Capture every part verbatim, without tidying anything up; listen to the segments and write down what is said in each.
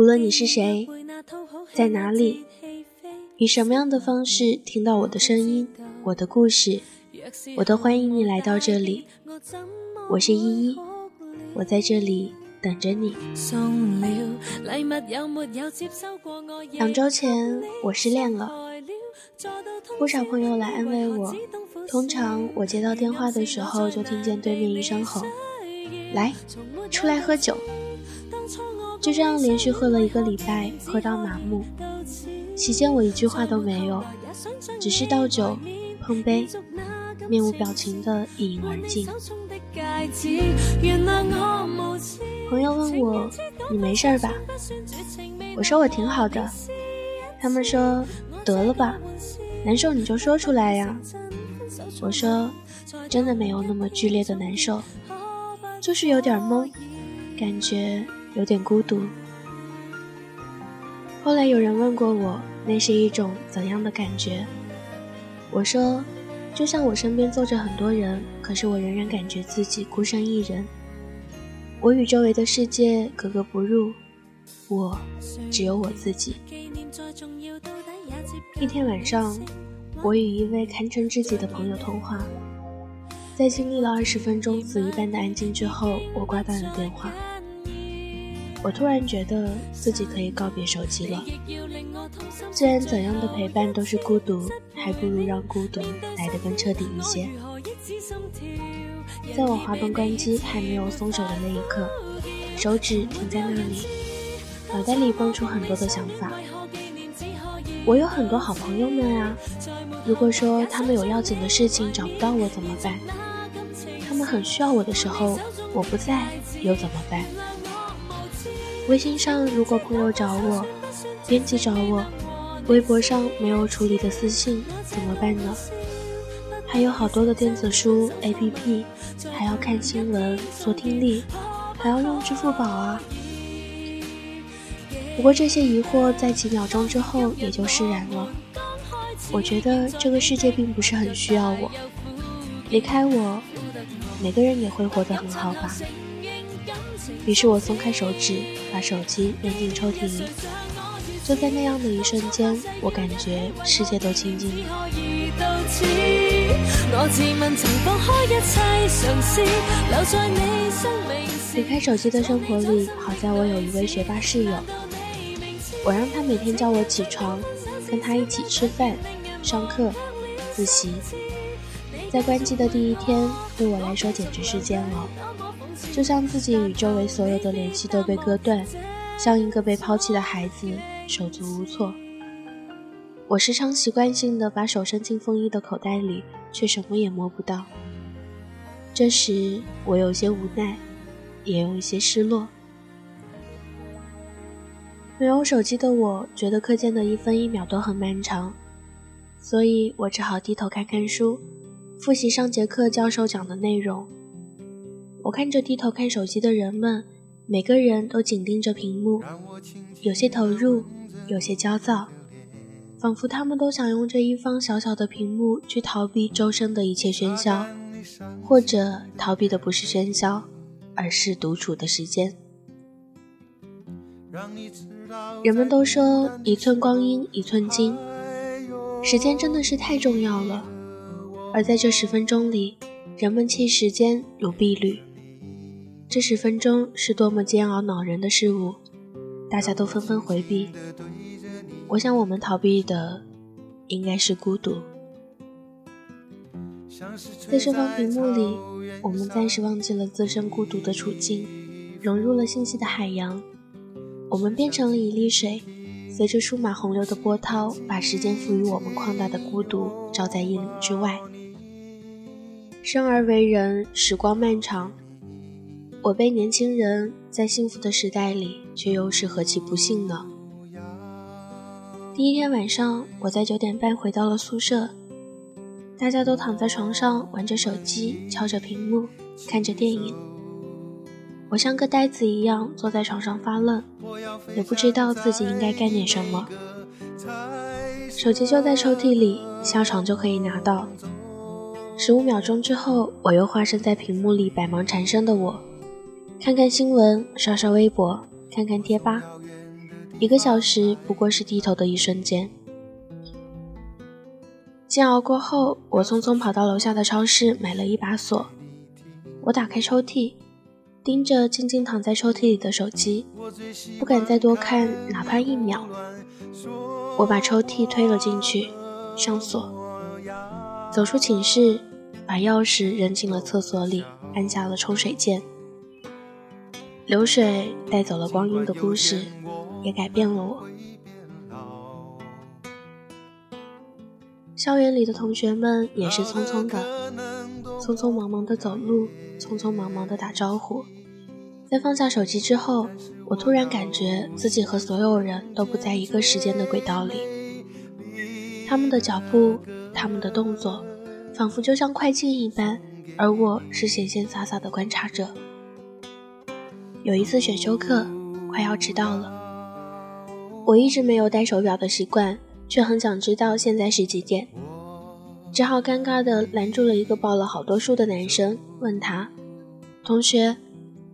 无论你是谁，在哪里，以什么样的方式听到我的声音，我的故事，我都欢迎你来到这里。我是依依，我在这里等着你。两周前我失恋了，不少朋友来安慰我，通常我接到电话的时候就听见对面一声吼，来，出来喝酒。就这样连续喝了一个礼拜，喝到麻木，期间我一句话都没有，只是倒酒碰杯，面无表情的一饮而尽。朋友问我，你没事吧？我说我挺好的。他们说，得了吧，难受你就说出来呀。我说，真的没有那么剧烈的难受，就是有点懵，感觉有点孤独。后来有人问过我，那是一种怎样的感觉？我说，就像我身边坐着很多人，可是我仍然感觉自己孤身一人，我与周围的世界格格不入，我只有我自己。一天晚上，我与一位堪称知己的朋友通话，在经历了二十分钟死一般的安静之后，我挂断了电话。我突然觉得自己可以告别手机了，虽然怎样的陪伴都是孤独，还不如让孤独来得更彻底一些。在我滑动关机还没有松手的那一刻，手指停在那里，脑袋里蹦出很多的想法。我有很多好朋友们啊，如果说他们有要紧的事情找不到我怎么办？他们很需要我的时候我不在又怎么办？微信上如果朋友找我，编辑找我，微博上没有处理的私信怎么办呢？还有好多的电子书 A P P， 还要看新闻做听力，还要用支付宝啊。不过这些疑惑在几秒钟之后也就释然了。我觉得这个世界并不是很需要我，离开我，每个人也会活得很好吧。于是我松开手指，把手机扔进抽屉里。就在那样的一瞬间，我感觉世界都清静了。离开手机的生活里，好在我有一位学霸室友，我让他每天叫我起床，跟他一起吃饭、上课、自习。在关机的第一天，对我来说简直是煎熬，就像自己与周围所有的联系都被割断，像一个被抛弃的孩子，手足无措。我时常习惯性的把手伸进风衣的口袋里，却什么也摸不到。这时我有些无奈，也有一些失落。没有手机的我，觉得课间的一分一秒都很漫长，所以我只好低头看看书，复习上节课教授讲的内容。我看着低头看手机的人们，每个人都紧盯着屏幕，有些投入，有些焦躁，仿佛他们都想用这一方小小的屏幕去逃避周身的一切喧嚣，或者逃避的不是喧嚣，而是独处的时间。人们都说一寸光阴一寸金，时间真的是太重要了。而在这十分钟里，人们弃时间如敝履，这十分钟是多么煎熬恼人的事物，大家都纷纷回避。我想我们逃避的应该是孤独。在这方屏幕里，我们暂时忘记了自身孤独的处境，融入了信息的海洋，我们变成了一粒水，随着数码洪流的波涛，把时间赋予我们旷大的孤独照在一领之外。生而为人，时光漫长，我辈年轻人在幸福的时代里，却又是何其不幸呢？第一天晚上，我在九点半回到了宿舍，大家都躺在床上玩着手机，敲着屏幕，看着电影。我像个呆子一样坐在床上发愣，也不知道自己应该干点什么。手机就在抽屉里，下床就可以拿到。十五秒钟之后，我又化身在屏幕里百忙缠身的我，看看新闻，刷刷微博，看看贴吧，一个小时不过是低头的一瞬间。煎熬过后，我匆匆跑到楼下的超市买了一把锁。我打开抽屉，盯着静静躺在抽屉里的手机，不敢再多看，哪怕一秒。我把抽屉推了进去，上锁，走出寝室，把钥匙扔进了厕所里，按下了冲水键。流水带走了光阴的故事，也改变了我。校园里的同学们也是匆匆的，匆匆忙忙的走路，匆匆忙忙的打招呼。在放下手机之后，我突然感觉自己和所有人都不在一个时间的轨道里。他们的脚步，他们的动作，仿佛就像快进一般，而我是闲闲洒洒的观察者。有一次选修课，快要迟到了。我一直没有戴手表的习惯，却很想知道现在是几点，只好尴尬地拦住了一个报了好多书的男生，问他：“同学，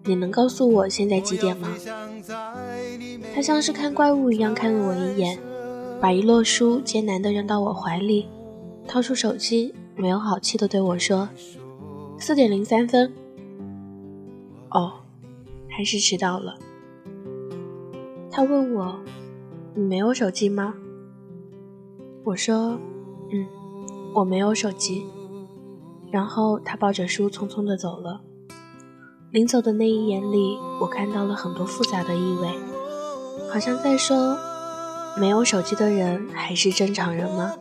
你能告诉我现在几点吗？”他像是看怪物一样看了我一眼，把一摞书艰难地扔到我怀里，掏出手机，没有好气地对我说：“四点零三分。”哦，还是迟到了。他问我：“你没有手机吗？”我说：“嗯，我没有手机。”然后他抱着书匆匆地走了。临走的那一眼里，我看到了很多复杂的意味，好像在说，没有手机的人还是正常人吗？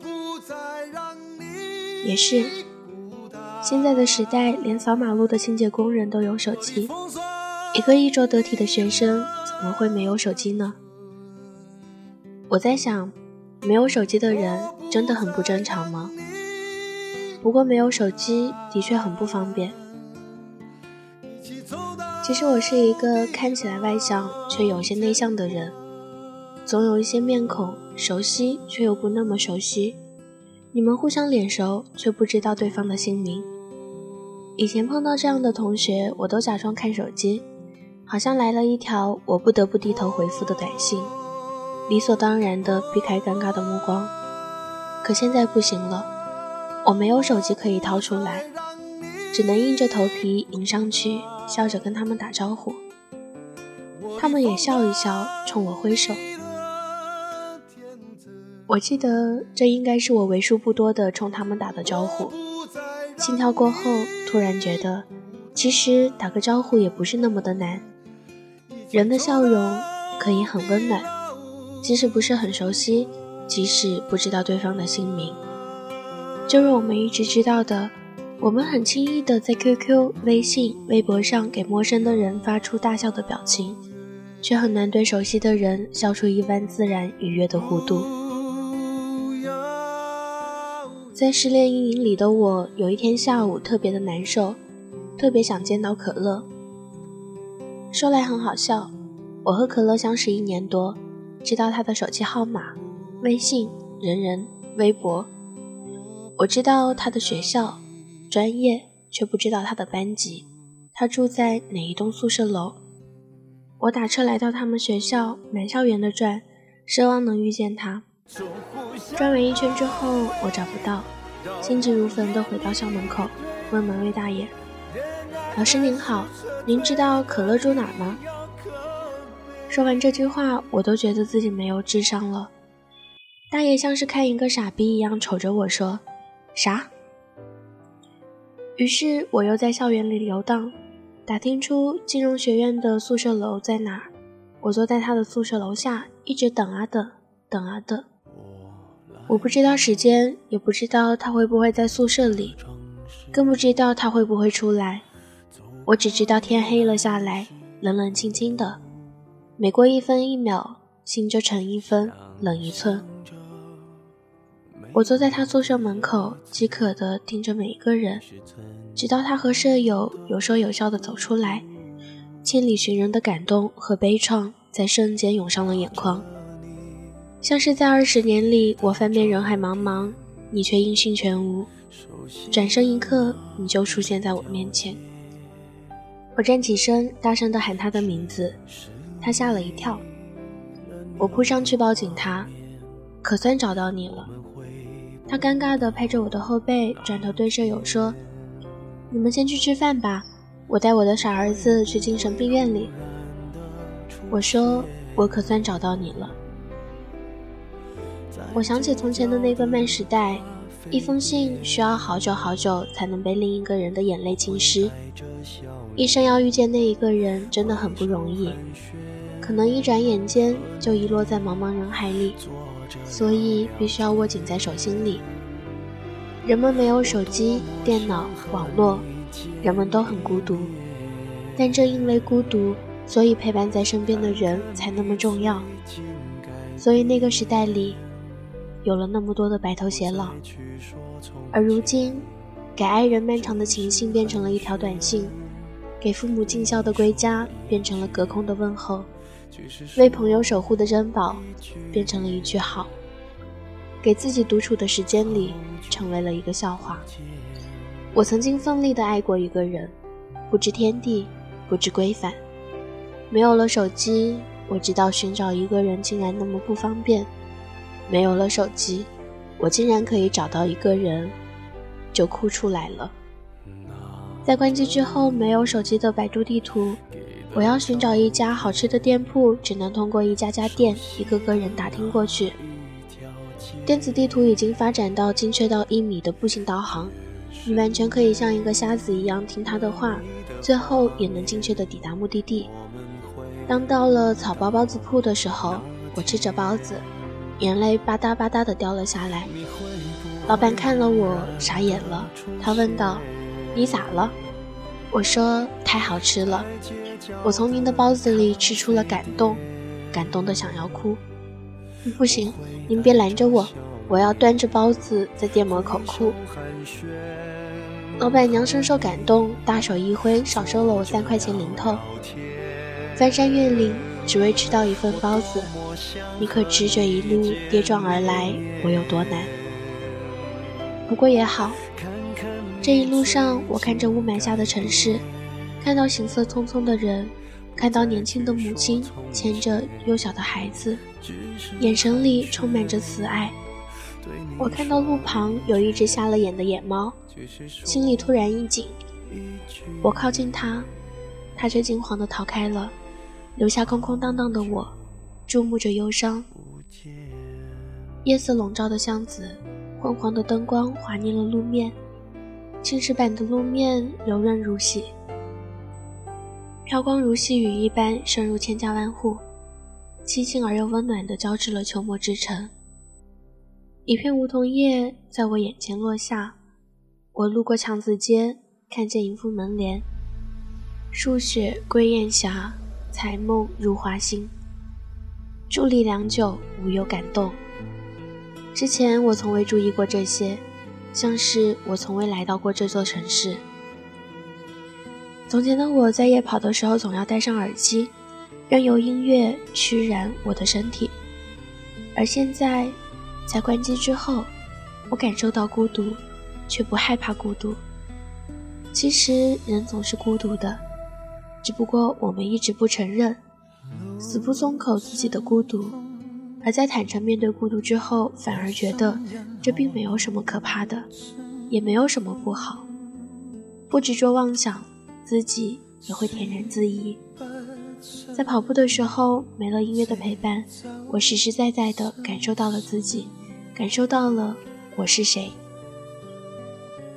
也是，现在的时代，连扫马路的清洁工人都有手机，一个衣着得体的学生怎么会没有手机呢？我在想，没有手机的人真的很不正常吗？不过没有手机的确很不方便。其实我是一个看起来外向却有些内向的人，总有一些面孔熟悉却又不那么熟悉，你们互相脸熟却不知道对方的姓名。以前碰到这样的同学，我都假装看手机，好像来了一条我不得不低头回复的短信，理所当然地避开尴尬的目光。可现在不行了，我没有手机可以掏出来，只能硬着头皮迎上去，笑着跟他们打招呼，他们也笑一笑，冲我挥手。我记得这应该是我为数不多的冲他们打的招呼。心跳过后，突然觉得，其实打个招呼也不是那么的难。人的笑容可以很温暖，即使不是很熟悉，即使不知道对方的姓名，就如我们一直知道的。我们很轻易地在 Q Q、微信、微博上给陌生的人发出大笑的表情，却很难对熟悉的人笑出一番自然愉悦的弧度。在失恋阴影里的我，有一天下午特别的难受，特别想见到可乐。说来很好笑，我和可乐相识一年多，知道他的手机号码、微信、人人、微博，我知道他的学校、专业，却不知道他的班级，他住在哪一栋宿舍楼。我打车来到他们学校，满校园的转，奢望能遇见他。转完一圈之后，我找不到，心急如焚地回到校门口，问门卫大爷：“老师您好，您知道可乐住哪吗？”说完这句话，我都觉得自己没有智商了。大爷像是看一个傻逼一样瞅着我说：“啥？”于是我又在校园里游荡，打听出金融学院的宿舍楼在哪儿。我坐在他的宿舍楼下，一直等啊等，等啊等。我不知道时间，也不知道他会不会在宿舍里，更不知道他会不会出来。我只知道天黑了下来，冷冷清清的。每过一分一秒，心就沉一分，冷一寸。我坐在他宿舍门口，饥渴地盯着每一个人，直到他和舍友有说有笑地走出来，千里寻人的感动和悲怆在瞬间涌上了眼眶，像是在二十年里，我翻遍人海茫茫，你却音讯全无。转身一刻，你就出现在我面前。我站起身，大声地喊他的名字，他吓了一跳。我扑上去抱紧他，可算找到你了。他尴尬地拍着我的后背，转头对舍友说，你们先去吃饭吧，我带我的傻儿子去精神病院里。我说，我可算找到你了。我想起从前的那个慢时代，一封信需要好久好久才能被另一个人的眼泪浸湿，一生要遇见那一个人真的很不容易，可能一转眼间就遗落在茫茫人海里，所以必须要握紧在手心里。人们没有手机、电脑、网络，人们都很孤独，但正因为孤独，所以陪伴在身边的人才那么重要。所以那个时代里有了那么多的白头偕老，而如今给爱人漫长的情信变成了一条短信，给父母尽孝的归家变成了隔空的问候，为朋友守护的珍宝变成了一句好，给自己独处的时间里成为了一个笑话。我曾经奋力地爱过一个人，不知天地，不知规范。没有了手机，我知道寻找一个人竟然那么不方便，没有了手机，我竟然可以找到一个人就哭出来了。在关机之后没有手机的百度地图，我要寻找一家好吃的店铺，只能通过一家家店一个个人打听过去。电子地图已经发展到精确到一米的步行导航，你完全可以像一个瞎子一样听他的话，最后也能精确地抵达目的地。当到了草包包子铺的时候，我吃着包子，眼泪吧嗒吧嗒地掉了下来。老板看了我傻眼了，他问道，你咋了？我说，太好吃了，我从您的包子里吃出了感动，感动得想要哭。不行，您别拦着我，我要端着包子在店门口哭。老板娘深受感动，大手一挥，少收了我三块钱零头。翻山越岭只为吃到一份包子，你可知这一路跌撞而来我有多难。不过也好，这一路上我看着雾霾下的城市，看到行色匆匆的人，看到年轻的母亲牵着幼小的孩子，眼神里充满着慈爱。我看到路旁有一只瞎了眼的野猫，心里突然一紧，我靠近它，它却惊慌地逃开了，留下空空荡荡的我注目着忧伤。夜色笼罩的巷子，昏黄的灯光滑腻了路面，青石板的路面柔润如洗，飘光如细雨一般渗入千家万户，凄清而又温暖地交织了秋末之城。一片梧桐叶在我眼前落下，我路过强子街，看见一副门帘，数雪归燕霞，才梦入华心。伫立良久，无有感动。之前我从未注意过这些，像是我从未来到过这座城市。从前的我在夜跑的时候总要戴上耳机，任由音乐驱燃我的身体，而现在在关机之后，我感受到孤独，却不害怕孤独。其实人总是孤独的，只不过我们一直不承认，死不松口自己的孤独，而在坦诚面对孤独之后，反而觉得这并没有什么可怕的，也没有什么不好。不执着妄想，自己也会恬然自怡。在跑步的时候，没了音乐的陪伴，我实实在在地感受到了自己，感受到了我是谁。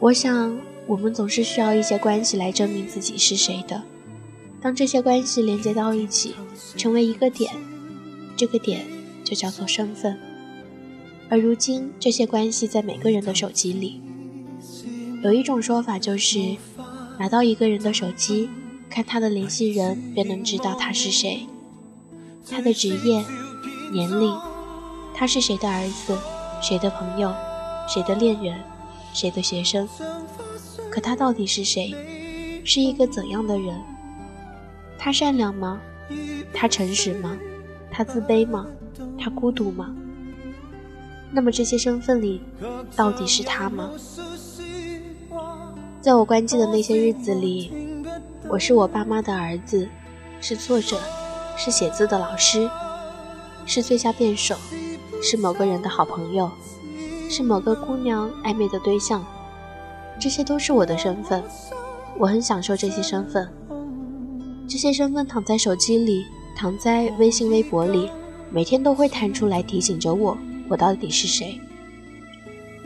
我想，我们总是需要一些关系来证明自己是谁的。当这些关系连接到一起，成为一个点，这个点就叫做身份。而如今，这些关系在每个人的手机里。有一种说法就是，拿到一个人的手机，看他的联系人便能知道他是谁，他的职业、年龄，他是谁的儿子、谁的朋友、谁的恋人、谁的学生。可他到底是谁？是一个怎样的人？他善良吗？他诚实吗？他自卑吗？他孤独吗？那么这些身份里到底是他吗？在我关机的那些日子里，我是我爸妈的儿子，是作者，是写字的老师，是最佳辩手，是某个人的好朋友，是某个姑娘暧昧的对象，这些都是我的身份，我很享受这些身份。这些身份躺在手机里，躺在微信微博里，每天都会弹出来提醒着我，我到底是谁。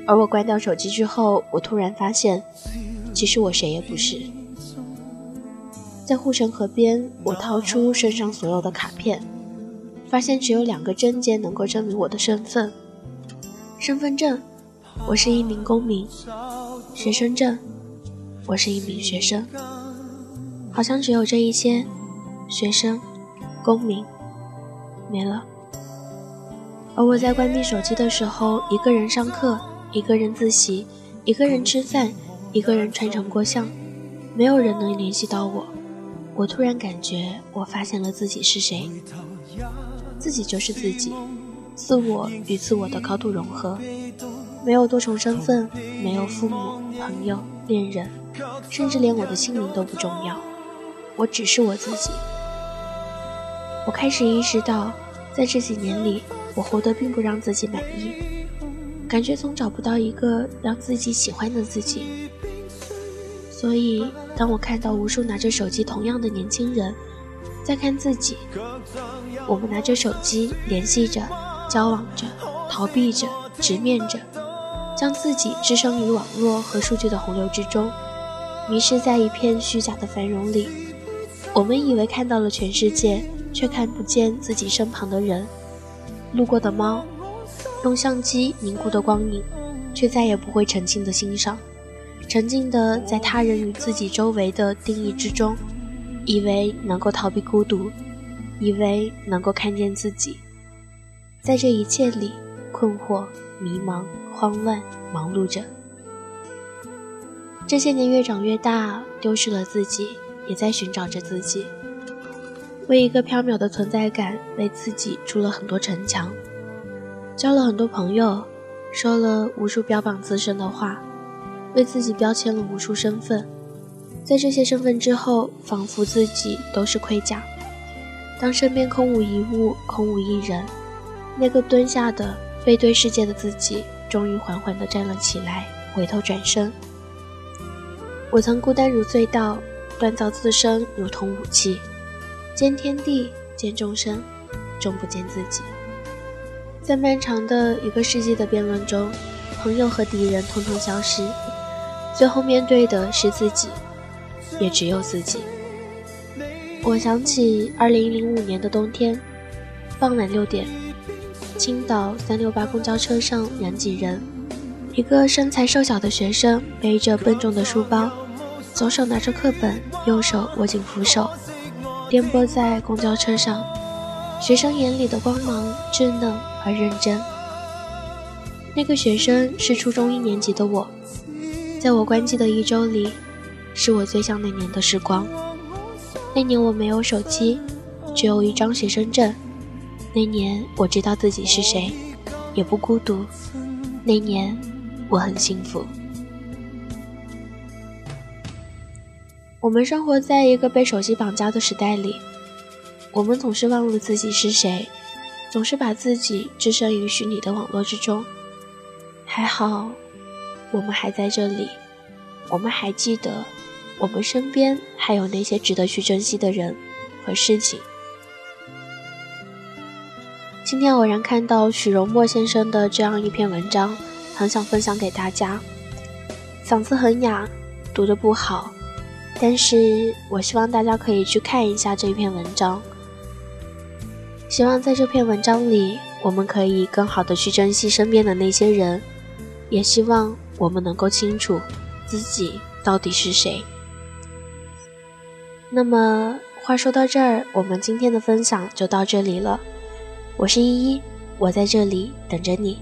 而我关掉手机之后，我突然发现，其实我谁也不是。在护城河边，我掏出身上所有的卡片，发现只有两个证件能够证明我的身份：身份证，我是一名公民；学生证，我是一名学生。好像只有这一些，学生、公民，没了。而我在关闭手机的时候，一个人上课，一个人自习，一个人吃饭，一个人穿城过巷，没有人能联系到我。我突然感觉我发现了自己是谁，自己就是自己，自我与自我的高度融合，没有多重身份，没有父母、朋友、恋人，甚至连我的姓名都不重要，我只是我自己。我开始意识到，在这几年里，我活得并不让自己满意，感觉总找不到一个让自己喜欢的自己。所以当我看到无数拿着手机同样的年轻人在看自己，我们拿着手机联系着，交往着，逃避着，直面着，将自己置身于网络和数据的洪流之中，迷失在一片虚假的繁荣里。我们以为看到了全世界，却看不见自己身旁的人，路过的猫，用相机凝固的光影，却再也不会沉浸的欣赏，沉浸的在他人与自己周围的定义之中，以为能够逃避孤独，以为能够看见自己。在这一切里，困惑、迷茫、慌乱，忙碌着。这些年越长越大，丢失了自己，也在寻找着自己。为一个缥缈的存在感，为自己筑了很多城墙，交了很多朋友，说了无数标榜自身的话，为自己标签了无数身份。在这些身份之后，仿佛自己都是盔甲。当身边空无一物，空无一人，那个蹲下的背对世界的自己，终于缓缓地站了起来，回头转身。我曾孤单如隧道，锻造自身如同武器，见天地，见众生，终不见自己。在漫长的一个世纪的辩论中，朋友和敌人统统消失，最后面对的是自己，也只有自己。我想起二零零五年的冬天，傍晚六点，青岛三六八公交车上人挤人，一个身材瘦小的学生背着笨重的书包，左手拿着课本，右手握紧扶手，颠簸在公交车上。学生眼里的光芒稚嫩而认真。那个学生是初中一年级的我，在我关机的一周里，是我最像那年的时光。那年我没有手机，只有一张学生证。那年我知道自己是谁，也不孤独。那年我很幸福。我们生活在一个被手机绑架的时代里，我们总是忘了自己是谁，总是把自己置身于虚拟的网络之中。还好，我们还在这里，我们还记得，我们身边还有那些值得去珍惜的人和事情。今天偶然看到许荣墨先生的这样一篇文章，很想分享给大家。嗓子很哑，读得不好。但是我希望大家可以去看一下这篇文章，希望在这篇文章里，我们可以更好的去珍惜身边的那些人，也希望我们能够清楚自己到底是谁。那么话说到这儿，我们今天的分享就到这里了。我是依依，我在这里等着你。